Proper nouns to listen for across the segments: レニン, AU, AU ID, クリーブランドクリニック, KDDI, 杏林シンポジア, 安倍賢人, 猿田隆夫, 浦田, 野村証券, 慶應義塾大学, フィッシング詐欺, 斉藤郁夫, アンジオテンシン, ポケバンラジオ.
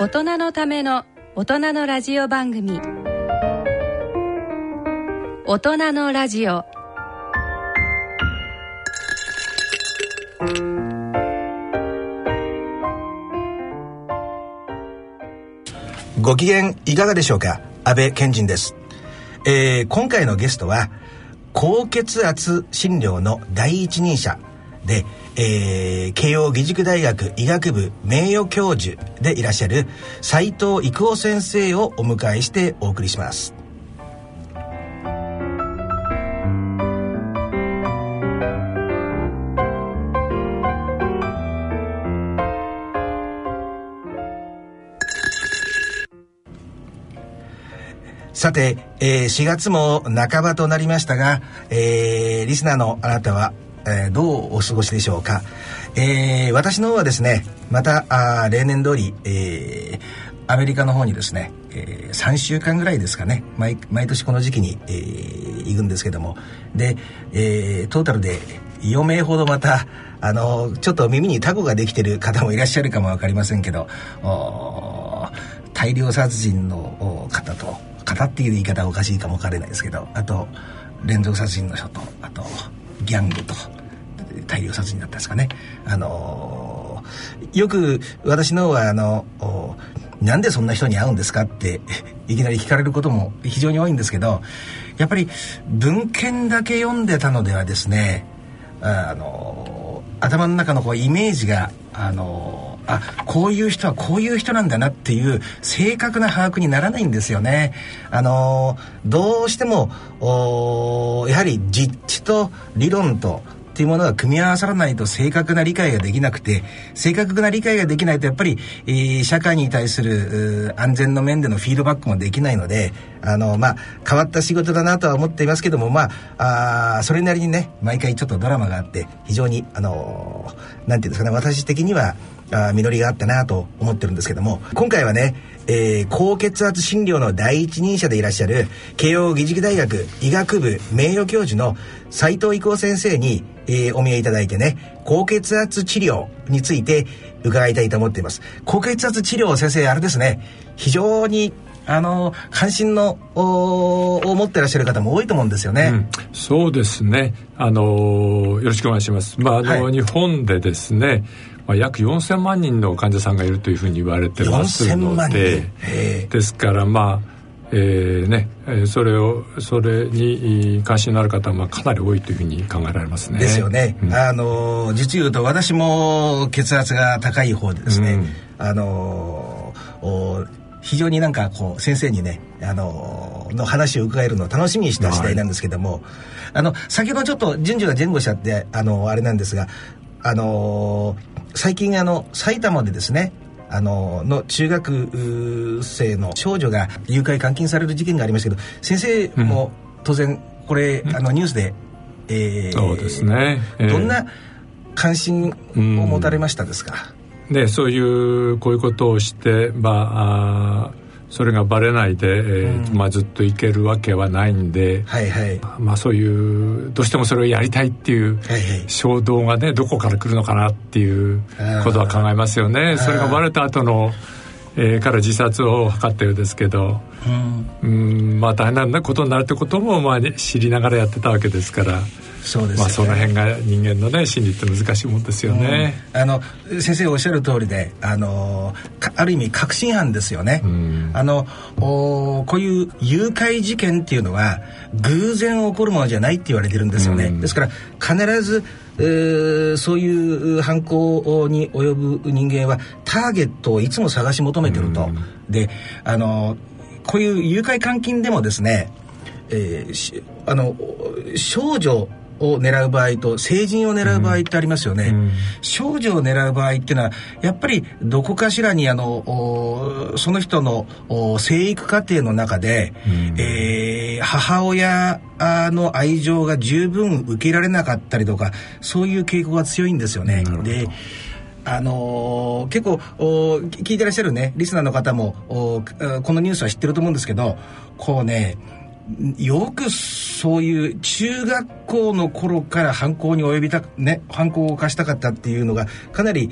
大人のための大人のラジオ番組、大人のラジオ。ご機嫌いかがでしょうか。安倍賢人です。今回のゲストは高血圧診療の第一人者で、慶應義塾大学医学部名誉教授でいらっしゃる斉藤郁夫先生をお迎えしてお送りします。さて、4月も半ばとなりましたが、リスナーのあなたは、どうお過ごしでしょうか。私の方はですね、また例年通り、アメリカの方にですね、3週間ぐらいですかね、毎年この時期に、行くんですけども、で、トータルで4名ほどまたちょっと耳にタコができてる方もいらっしゃるかも分かりませんけど、大量殺人の方と方っていう言い方はおかしいかもわからないですけど、あと連続殺人の人と、あとギャングと大量殺人だったんですかね。よく私の方はなんでそんな人に会うんですかっていきなり聞かれることも非常に多いんですけど、やっぱり文献だけ読んでたのではですね、頭の中のこうイメージがこういう人はこういう人なんだなっていう正確な把握にならないんですよね。どうしてもやはり実地と理論とっていうものが組み合わさらないと正確な理解ができなくて、正確な理解ができないとやっぱり、社会に対する安全の面でのフィードバックもできないので、変わった仕事だなとは思っていますけども、それなりにね、毎回ちょっとドラマがあって、非常になんていうんですかね、私的には実りがあったなと思ってるんですけども、今回はね、高血圧診療の第一人者でいらっしゃる慶應義塾大学医学部名誉教授の斉藤郁夫先生に、お見えいただいてね、高血圧治療について伺いたいと思っています。高血圧治療、先生、あれですね、非常に関心を持ってらっしゃる方も多いと思うんですよね。そうですね。よろしくお願いします。はい、日本でですね、約4000万人の患者さんがいるというふうに言われてますので、ですからそれに関心のある方はかなり多いというふうに考えられますね。ですよね。実言うと私も血圧が高い方でですね、非常に先生にね、の話を伺えるのを楽しみにした次第なんですけども、先ほどちょっと順序が前後しちゃってあれなんですが、最近埼玉でですね、の中学生の少女が誘拐監禁される事件がありましたけど、先生も当然これ、ニュースで、そうですね、どんな関心を持たれましたですか。こういうことをして、それがバレないで、ずっといけるわけはないんで、そういうどうしてもそれをやりたいっていう衝動がね、どこから来るのかなっていうことは考えますよね。それがバレた後の、から自殺を図ってるんですけど、大変なことになるってことも、知りながらやってたわけですから。そうですね。その辺が人間のね、心理って難しいもんですよね。先生おっしゃる通りで、ある意味確信犯ですよね。こういう誘拐事件っていうのは偶然起こるものじゃないって言われてるんですよね。ですから必ずそういう犯行に及ぶ人間はターゲットをいつも探し求めてると。で、こういう誘拐監禁でもですね、少女を狙う場合と成人を狙う場合ってありますよね。少女を狙う場合っていうのはやっぱりどこかしらにその人の生育過程の中で、母親の愛情が十分受けられなかったりとか、そういう傾向が強いんですよね。で、結構聞いてらっしゃるね、リスナーの方もこのニュースは知ってると思うんですけど、よくそういう中学校の頃から犯行に及びたね、犯行を犯したかったっていうのがかなり、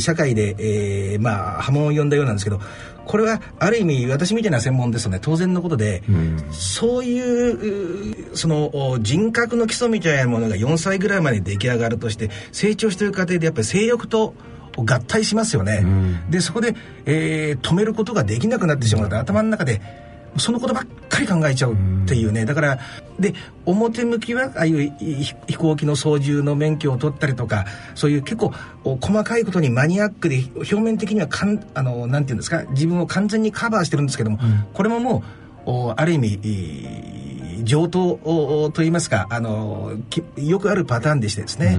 社会で、まあ波紋を呼んだようなんですけど、これはある意味私みたいな専門ですよね、当然のことで、そういうその人格の基礎みたいなものが4歳ぐらいまで出来上がるとして、成長している過程でやっぱり性欲と合体しますよね、でそこで、止めることができなくなってしまうと、頭の中でそのことばっかり考えちゃうっていうね。だからで表向きはああいう飛行機の操縦の免許を取ったりとか、そういう結構細かいことにマニアックで、表面的にはなんていうんですか、自分を完全にカバーしてるんですけども、これももうある意味上等といいますか、よくあるパターンでしてですね、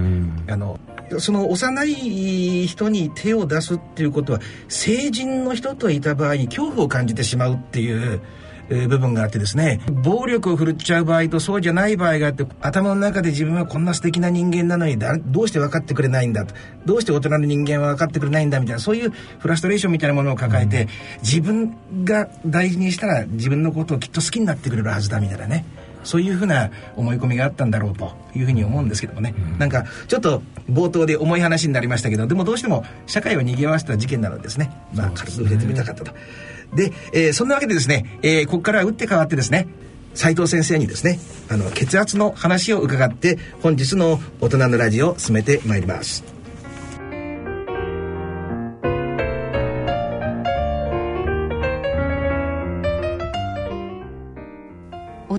その幼い人に手を出すっていうことは、成人の人といた場合に恐怖を感じてしまうっていう部分があってですね、暴力を振るっちゃう場合とそうじゃない場合があって、頭の中で自分はこんな素敵な人間なのにどうして分かってくれないんだと、どうして大人の人間は分かってくれないんだみたいな、そういうフラストレーションみたいなものを抱えて、自分が大事にしたら自分のことをきっと好きになってくれるはずだみたいなね、そういうふうな思い込みがあったんだろうというふうに思うんですけどもね、なんかちょっと冒頭で重い話になりましたけど、でもどうしても社会を賑わせた事件なのでですね、まあ軽く触れてみたかったと。で、そんなわけでですね、ここからは打って変わってですね、斉藤先生にですね、血圧の話を伺って、本日の大人のラジオを進めてまいります。大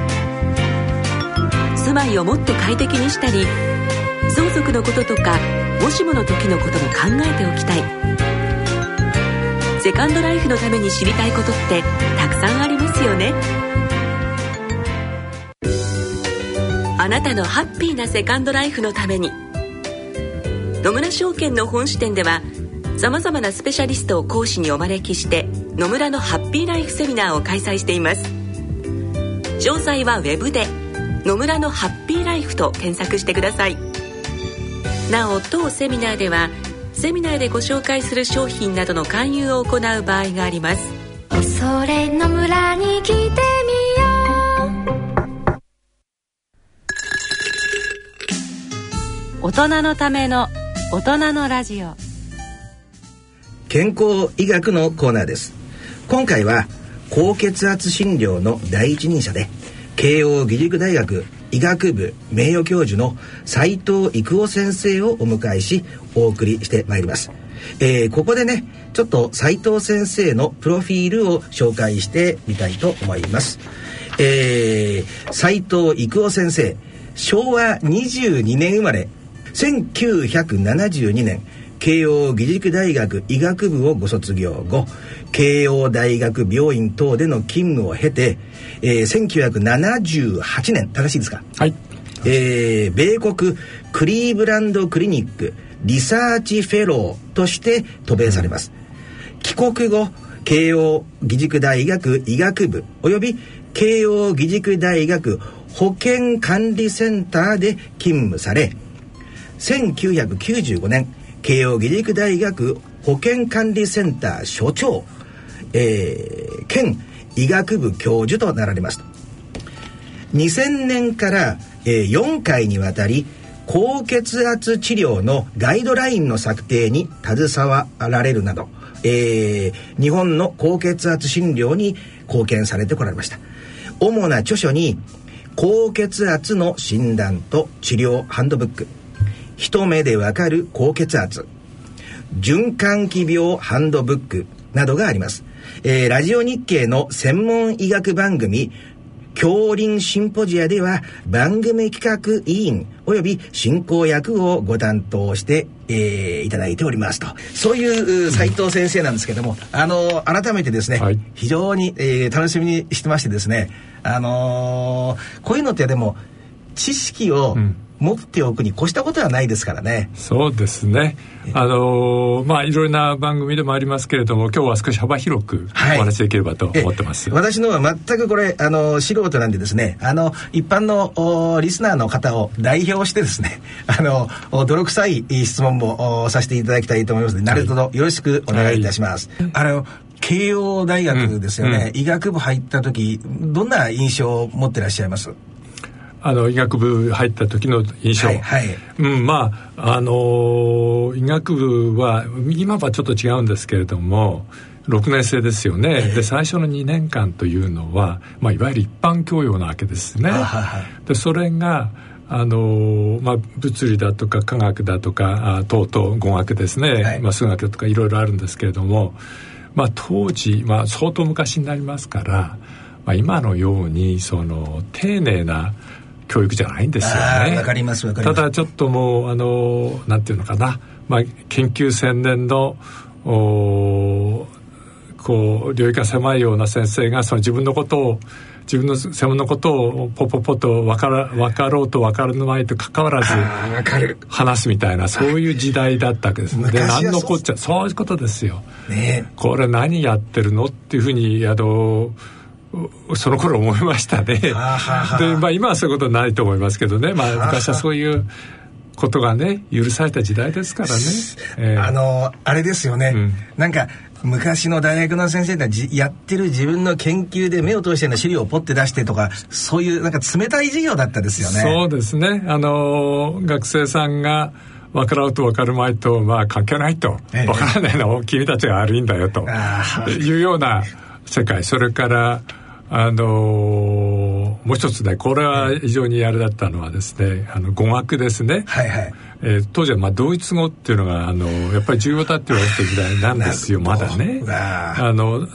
住まいをもっと快適にしたり、相続のこととかもしもの時のことも考えておきたい。セカンドライフのために知りたいことってたくさんありますよね。あなたのハッピーなセカンドライフのために、野村証券の本支店ではさまざまなスペシャリストを講師にお招きして、野村のハッピーライフセミナーを開催しています。詳細はウェブで野村のハッピーライフと検索してください。なお、当セミナーではセミナーでご紹介する商品などの勧誘を行う場合があります。それ野村に来てみよう。大人のための大人のラジオ、健康医学のコーナーです。今回は高血圧診療の第一人者で慶応義塾大学医学部名誉教授の斉藤郁夫先生をお迎えしお送りしてまいります。ここでね、ちょっと斉藤先生のプロフィールを紹介してみたいと思います。斉藤郁夫先生、昭和22年生まれ、1972年慶応義塾大学医学部をご卒業後、慶応大学病院等での勤務を経て、1978年、正しいですか？はい。米国クリーブランドクリニックリサーチフェローとして渡米されます。帰国後、慶応義塾大学医学部および慶応義塾大学保健管理センターで勤務され、1995年、慶応義塾大学保健管理センター所長、兼医学部教授となられました。2000年から、4回にわたり高血圧治療のガイドラインの策定に携わられるなど、日本の高血圧診療に貢献されてこられました。主な著書に高血圧の診断と治療ハンドブック、一目でわかる高血圧、循環器病ハンドブックなどがあります。ラジオ日経の専門医学番組杏林シンポジアでは番組企画委員および進行役をご担当して、いただいておりますと、そういう斉藤先生なんですけども、改めてですね、はい、非常に、楽しみにしてましてですね、こういうのってでも知識を持っておくに越したことはないですからね。そうですね。まあいろいろな番組でもありますけれども、今日は少し幅広くお話しできればと思ってます。はい、私のは全くこれ素人なんでですね、一般のリスナーの方を代表してですね、泥臭い質問もさせていただきたいと思いますので、なるほどよろしくお願いいたします。はい、慶応大学ですよね、医学部入った時どんな印象を持ってらっしゃいます？医学部入った時の印象、はいはい、まあ医学部は今はちょっと違うんですけれども、6年生ですよね。で、最初の2年間というのは、まあ、いわゆる一般教養なわけですね。で、それがまあ、物理だとか科学だとか等々語学ですね、まあ、数学だとかいろいろあるんですけれども、まあ、当時、まあ、相当昔になりますから、まあ、今のようにその丁寧な教育じゃないんですよね。わかりますわかります。ただちょっともうなんていうのかな、まあ、研究専念のこう領域が狭いような先生がその自分の専門のことをポポポと分かろうと分からないと関わらず話すみたいな、そういう時代だったわけですね。で、何のこっちゃそういうことですよ、ね、これ何やってるのっていうふうにその頃思いましたね。で、まあ、今はそういうことないと思いますけどね、まあ、昔はそういうことがね許された時代ですからね。あれですよね、なんか昔の大学の先生がやってる自分の研究で目を通しての資料をポッて出してとか、そういうなんか冷たい授業だったですよね。そうですね。学生さんが分からうと分かるまいと、まあ関係ないと、分からないのを君たちが悪いんだよというような世界。それからもう一つね、これは非常にあれだったのはですね、語学ですね、はいはい、当時はまあドイツ語っていうのがやっぱり重要だって言われた時代なんですよ。まだね、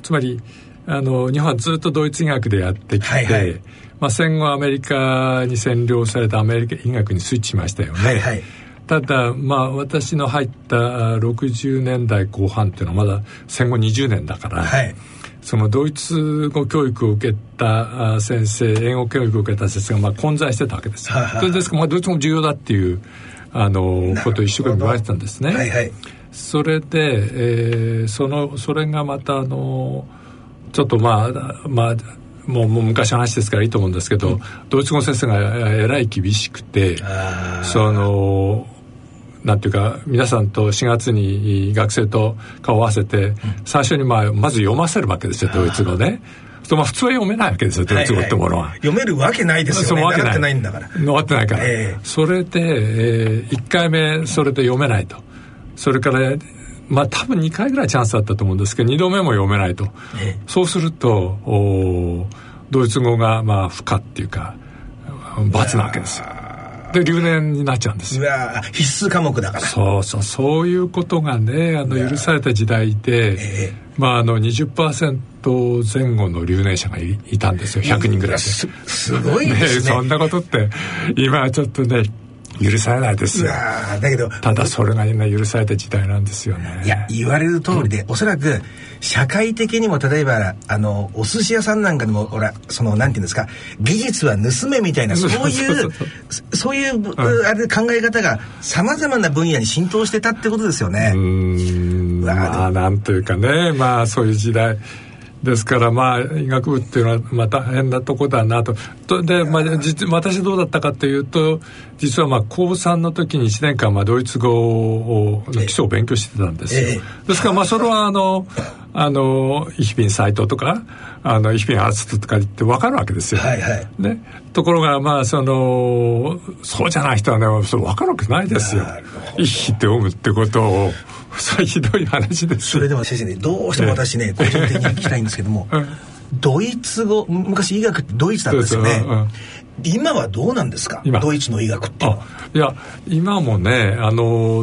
つまり日本はずっとドイツ医学でやってきて、まあ、戦後アメリカに占領されたアメリカ医学にスイッチしましたよね。ただ、まあ、私の入った60年代後半っていうのはまだ戦後20年だから、そのドイツ語教育を受けた先生、英語教育を受けた先生がまあ混在してたわけです。それですから、まあ、ドイツ語も重要だっていうことを一生懸命言われてたんですね。それで、それがまたちょっとまあもう昔の話ですからいいと思うんですけど、ドイツ語の先生がえらい厳しくて、なんていうか、皆さんと4月に学生と顔を合わせて、最初にまず読ませるわけですよ、ドイツ語ね。まあ、普通は読めないわけですよ、ドイツ語ってものは。読めるわけないですよね。習ってないんだから。習ってないから。それで、1回目、それで読めないと。それから、まあ、多分2回ぐらいチャンスだったと思うんですけど、2度目も読めないと。そうすると、ドイツ語が、まあ、不可っていうか、罰なわけですよ。で、留年になっちゃうんですよ。必須科目だから。そういうことがね、許された時代で、まあ、20% 前後の留年者がいたんですよ、100人ぐらいで。すごいですね。そんなことって今はちょっとね許されないですよ。だけど、ただそれが今許された時代なんですよね。いや、言われる通りで、おそらく社会的にも、例えばお寿司屋さんなんかでも、ほら、そのなんていうんですか、技術は盗めみたいな、そういうあれ考え方がさまざまな分野に浸透してたってことですよね。まあ、なんというかね、まあそういう時代。ですから、まあ、医学部っていうのはまた変なとこだなと。で、まあ、私どうだったかというと、実はまあ高3の時に1年間まあドイツ語の基礎を勉強してたんですよ。ですから、まあそれはイヒビンサイトとかイヒビンアーツとか言って分かるわけですよ、ね。ところが、まあそうじゃない人はね、それ分かるわけないですよ。イヒって読むってことを。それひどい話です。それでも先生ね、どうしても私ね、個人的に聞きたいんですけども、ドイツ語、昔医学ってドイツだったんですよね。今はどうなんですか、ドイツの医学って。いや、今もね、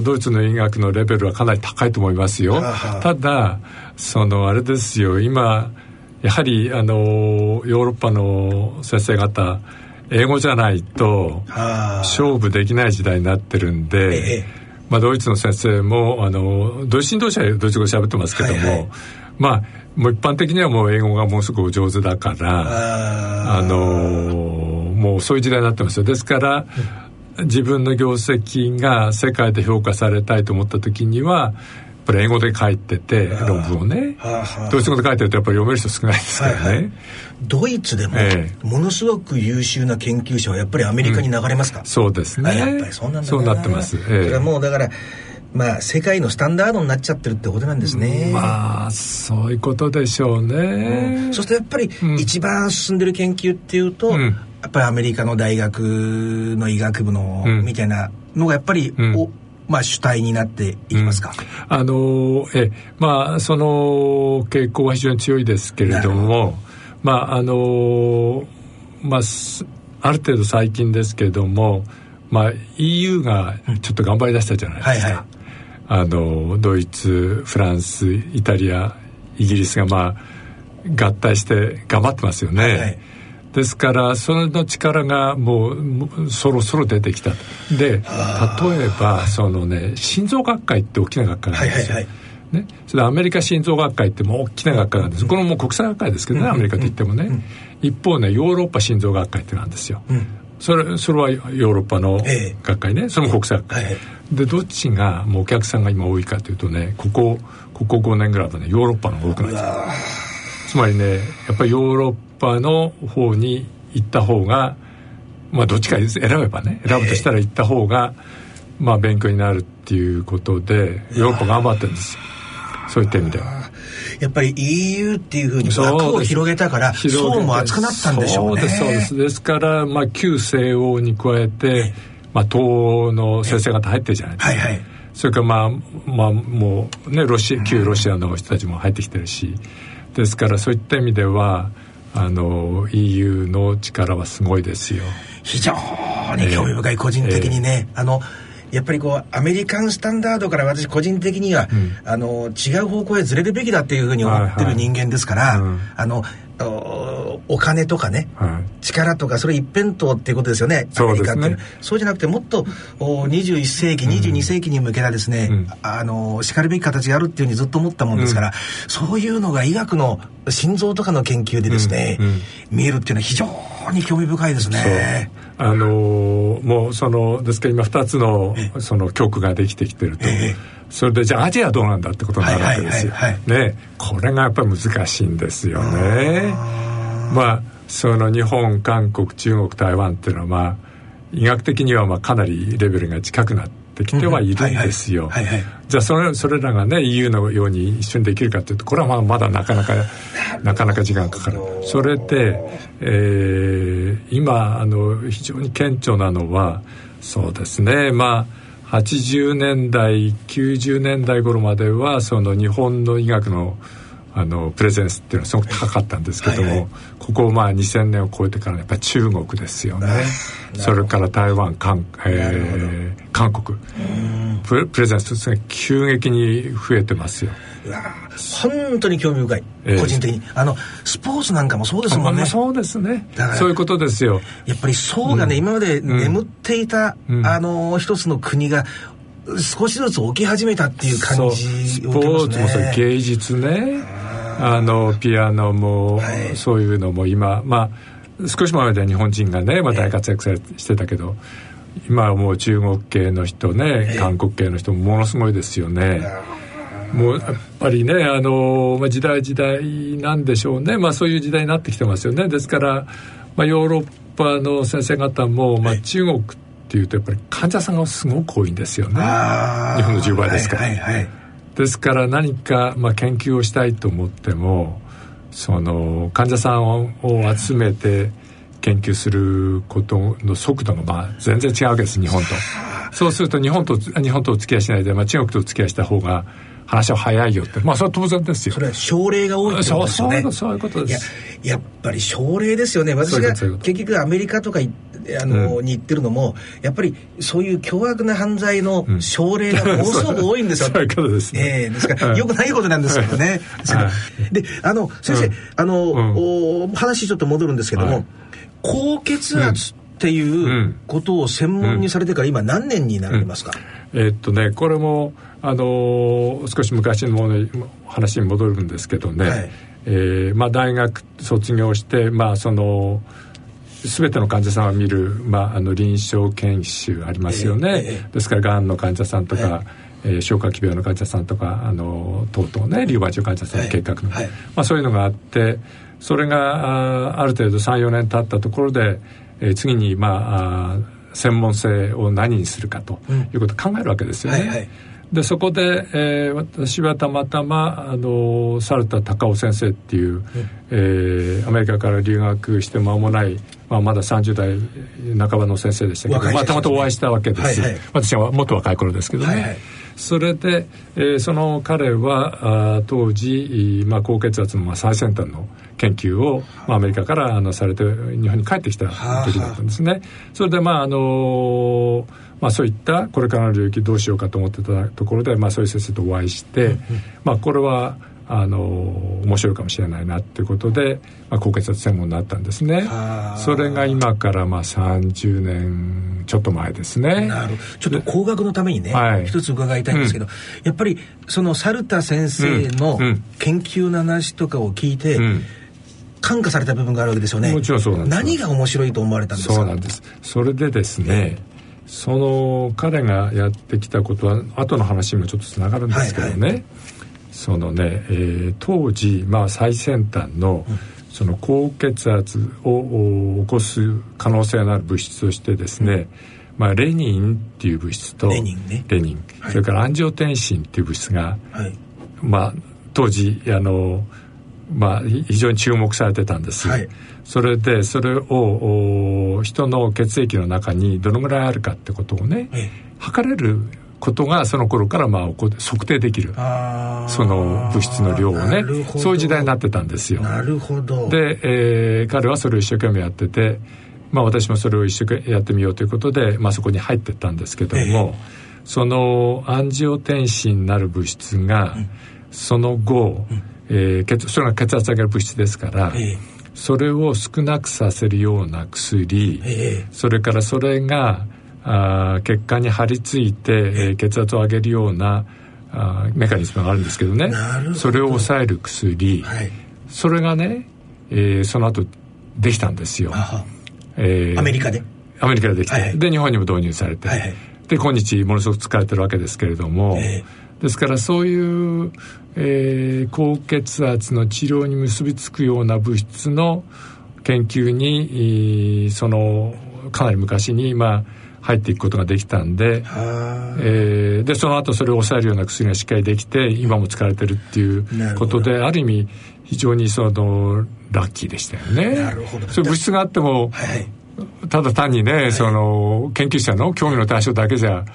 ドイツの医学のレベルはかなり高いと思いますよ。ただ、あれですよ、今やはりヨーロッパの先生方英語じゃないと勝負できない時代になってるんで、まあ、ドイツの先生もドイツ人同士はドイツ語喋ってますけども、はいはい、まあもう一般的にはもう英語がもうすごく上手だからもうそういう時代になってますよ。ですから自分の業績が世界で評価されたいと思った時にはやっぱり英語で書いてて論文をね、ドイツ語で書いてるとやっぱり読める人少ないですからね、はいはい、ドイツでもものすごく優秀な研究者はやっぱりアメリカに流れますか、うん、そうですね、やっぱりそうなんだな、そうなってます、それはもうだからまあ世界のスタンダードになっちゃってるってことなんですね。まあそういうことでしょうね、うん、そしてやっぱり一番進んでる研究っていうと、うん、やっぱりアメリカの大学の医学部のみたいなのがやっぱり、うんまあ、主体になっていきますか、うん、まあその傾向は非常に強いですけれども、まあまあ、ある程度最近ですけれども、まあ、EU がちょっと頑張りだしたじゃないですか、はいはい、ドイツ、フランス、イタリア、イギリスが、まあ、合体して頑張ってますよね、はいはい、ですからその力がもうそろそろ出てきた。で例えばその、ね、心臓学会って大きな学会なんですよ、はいはいはいね、それアメリカ心臓学会ってもう大きな学会なんです、うん、これもう国際学会ですけどね、うん、アメリカといってもね、うん、一方ねヨーロッパ心臓学会ってなんですよ、うん、それはヨーロッパの学会ね、それも国際学会、でどっちがもうお客さんが今多いかというとねここ5年ぐらいはねヨーロッパの方が多くなっちゃう。つまりねやっぱりヨーロッパの方に行った方がまあどっちか選べばね選ぶとしたら行った方がまあ勉強になるっていうことでヨーロッパ頑張ってるんですよ。そういった意味ではやっぱり EU っていうふうに枠を広げたから層も厚くなったんでしょうね。そうですですから、まあ、旧西欧に加えて、まあ、東欧の先生方入ってるじゃないですか、はいはい、それから、まあ、もうね旧ロシアの人たちも入ってきてるし、ですからそういった意味ではEU の力はすごいですよ。非常に興味深い、個人的にね、やっぱりこうアメリカンスタンダードから私個人的には、うん、違う方向へずれるべきだっていうふうに思ってる人間ですから、はいはい、お金とかね、はい、力とかそれ一辺倒っていうことですよねアメリカっていうのは。そうじゃなくてもっと21世紀、うん、22世紀に向けたですね、うん、しかるべき形があるっていうふうにずっと思ったもんですから、うん、そういうのが医学の心臓とかの研究でですね、うんうん、見えるっていうのは非常に興味深いですね。もうそのですから今2つ その局ができてきてると、それでじゃあアジアどうなんだってことになるわけですよ、はいはいはいはい、ね、これがやっぱり難しいんですよね。まあその日本、韓国、中国、台湾っていうのは、まあ、医学的にはまあかなりレベルが近くなってきてはいるんですよ。じゃあそれらがね EU のように一緒にできるかっていうとこれはまだなかなか時間かかる。それで、今非常に顕著なのはそうですね、まあ80年代90年代頃まではその日本の医学のプレゼンスっていうのはすごく高かったんですけども、はいはい、ここをまあ2000年を超えてからやっぱり中国ですよね。それから台湾、韓国プレゼンスが急激に増えてますよ。本当に興味深い、個人的にスポーツなんかもそうですもんね、まあ、そうですね、そういうことですよ。やっぱり層がね、うん、今まで眠っていた、うん、一つの国が少しずつ起き始めたっていう感じを受けますね。スポーツもそう芸術ね、ピアノも、はい、そういうのも今、まあ、少し前までは日本人がね、まあ、大活躍してたけど、今はもう中国系の人ね、韓国系の人もものすごいですよね、もうやっぱりね、時代なんでしょうね、まあ、そういう時代になってきてますよね。ですから、まあ、ヨーロッパの先生方も、まあ、中国っていうとやっぱり患者さんがすごく多いんですよね、日本の10倍ですから、はいはいはい、ですから何か、まあ、研究をしたいと思ってもその患者さんを集めて研究することの速度がまあ全然違うわけです、日本と。そうすると日本とお付き合いしないで、まあ、中国とお付き合いした方が話は早いよって、まあそれは当然ですよ。それは症例が多いってことですよね。そういうことです。やっぱり症例ですよね。私が結局アメリカとかに行ってるのもやっぱりそういう凶悪な犯罪の症例がものすごく多いんですよ。そういうことですね。ですからよくないことなんですけどね。で、先生、話ちょっと戻るんですけども、高血圧っていうことを専門にされてから今何年になりますか？これも少し昔の話に戻るんですけどね、はい、大学卒業して、全ての患者さんを見る、臨床研修ありますよね、ですからがんの患者さんとか、消化器病の患者さんとか等々ね、リウマチの患者さんの結核の、そういうのがあって、それが ある程度 3,4 年経ったところで、次に専門性を何にするかということを考えるわけですよね、でそこで、私はたまたま猿田隆夫先生っていう、アメリカから留学して間もない、まだ30代半ばの先生でしたけど、たまたまお会いしたわけです、私はもっと若い頃ですけどね、それで、その彼は当時、高血圧の最先端の研究を、アメリカからされて日本に帰ってきた時だったんですね。それでそういったこれからの領域どうしようかと思ってたところで、そういう先生とお会いして、これは面白いかもしれないなということで、高血圧専門になったんですね。それが今から30年ちょっと前ですね。なるほど。ちょっと工学のためにね、一つ伺いたいんですけど、やっぱりその猿田先生の研究の話とかを聞いて、感化された部分があるわけですよね。もちろんそうなんです。何が面白いと思われたんですか？そうなんです。それでですね、その彼がやってきたことは後の話にもちょっとつながるんですけどね、当時、最先端の、その高血圧を起こす可能性のある物質としてですね、レニンっていう物質とレニン、それからアンジオテンシンっていう物質が、当時非常に注目されてたんです、それでそれを人の血液の中にどのぐらいあるかってことをね、測れることがその頃から測定できる、その物質の量をね、そういう時代になってたんですよ。なるほど。で、彼はそれを一生懸命やってて、私もそれを一生懸命やってみようということで、そこに入ってったんですけども、そのアンジオテンシンになる物質が、その後、それが血圧上げる物質ですから、それを少なくさせるような薬、それからそれが血管に張り付いて、血圧を上げるようなメカニズムがあるんですけどね、それを抑える薬、それがね、その後できたんですよ、アメリカでできて、で日本にも導入されて、で今日ものすごく使われてるわけですけれども、ですからそういう、高血圧の治療に結びつくような物質の研究に、かなり昔に入っていくことができたんで、でその後それを抑えるような薬がしっかりできて、今も使われてるっていうことで、ある意味非常にラッキーでしたよね。なるほど。そういう物質があっても、ただ単にね、研究者の興味の対象だけじゃ、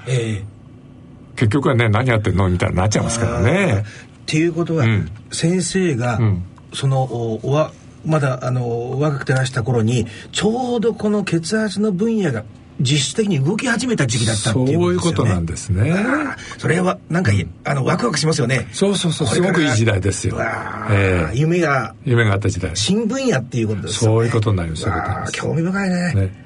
結局はね、何やってんのみたいになっちゃいますからね。っていうことは、先生が、まだ若くてらした頃にちょうどこの血圧の分野が実質的に動き始めた時期だったっていう、ね、そういうことなんですね。それはなんか、ワクワクしますよね。そうすごくいい時代ですよ。夢があった時代、新分野っていうことですよね。そういうことになります。興味深いね。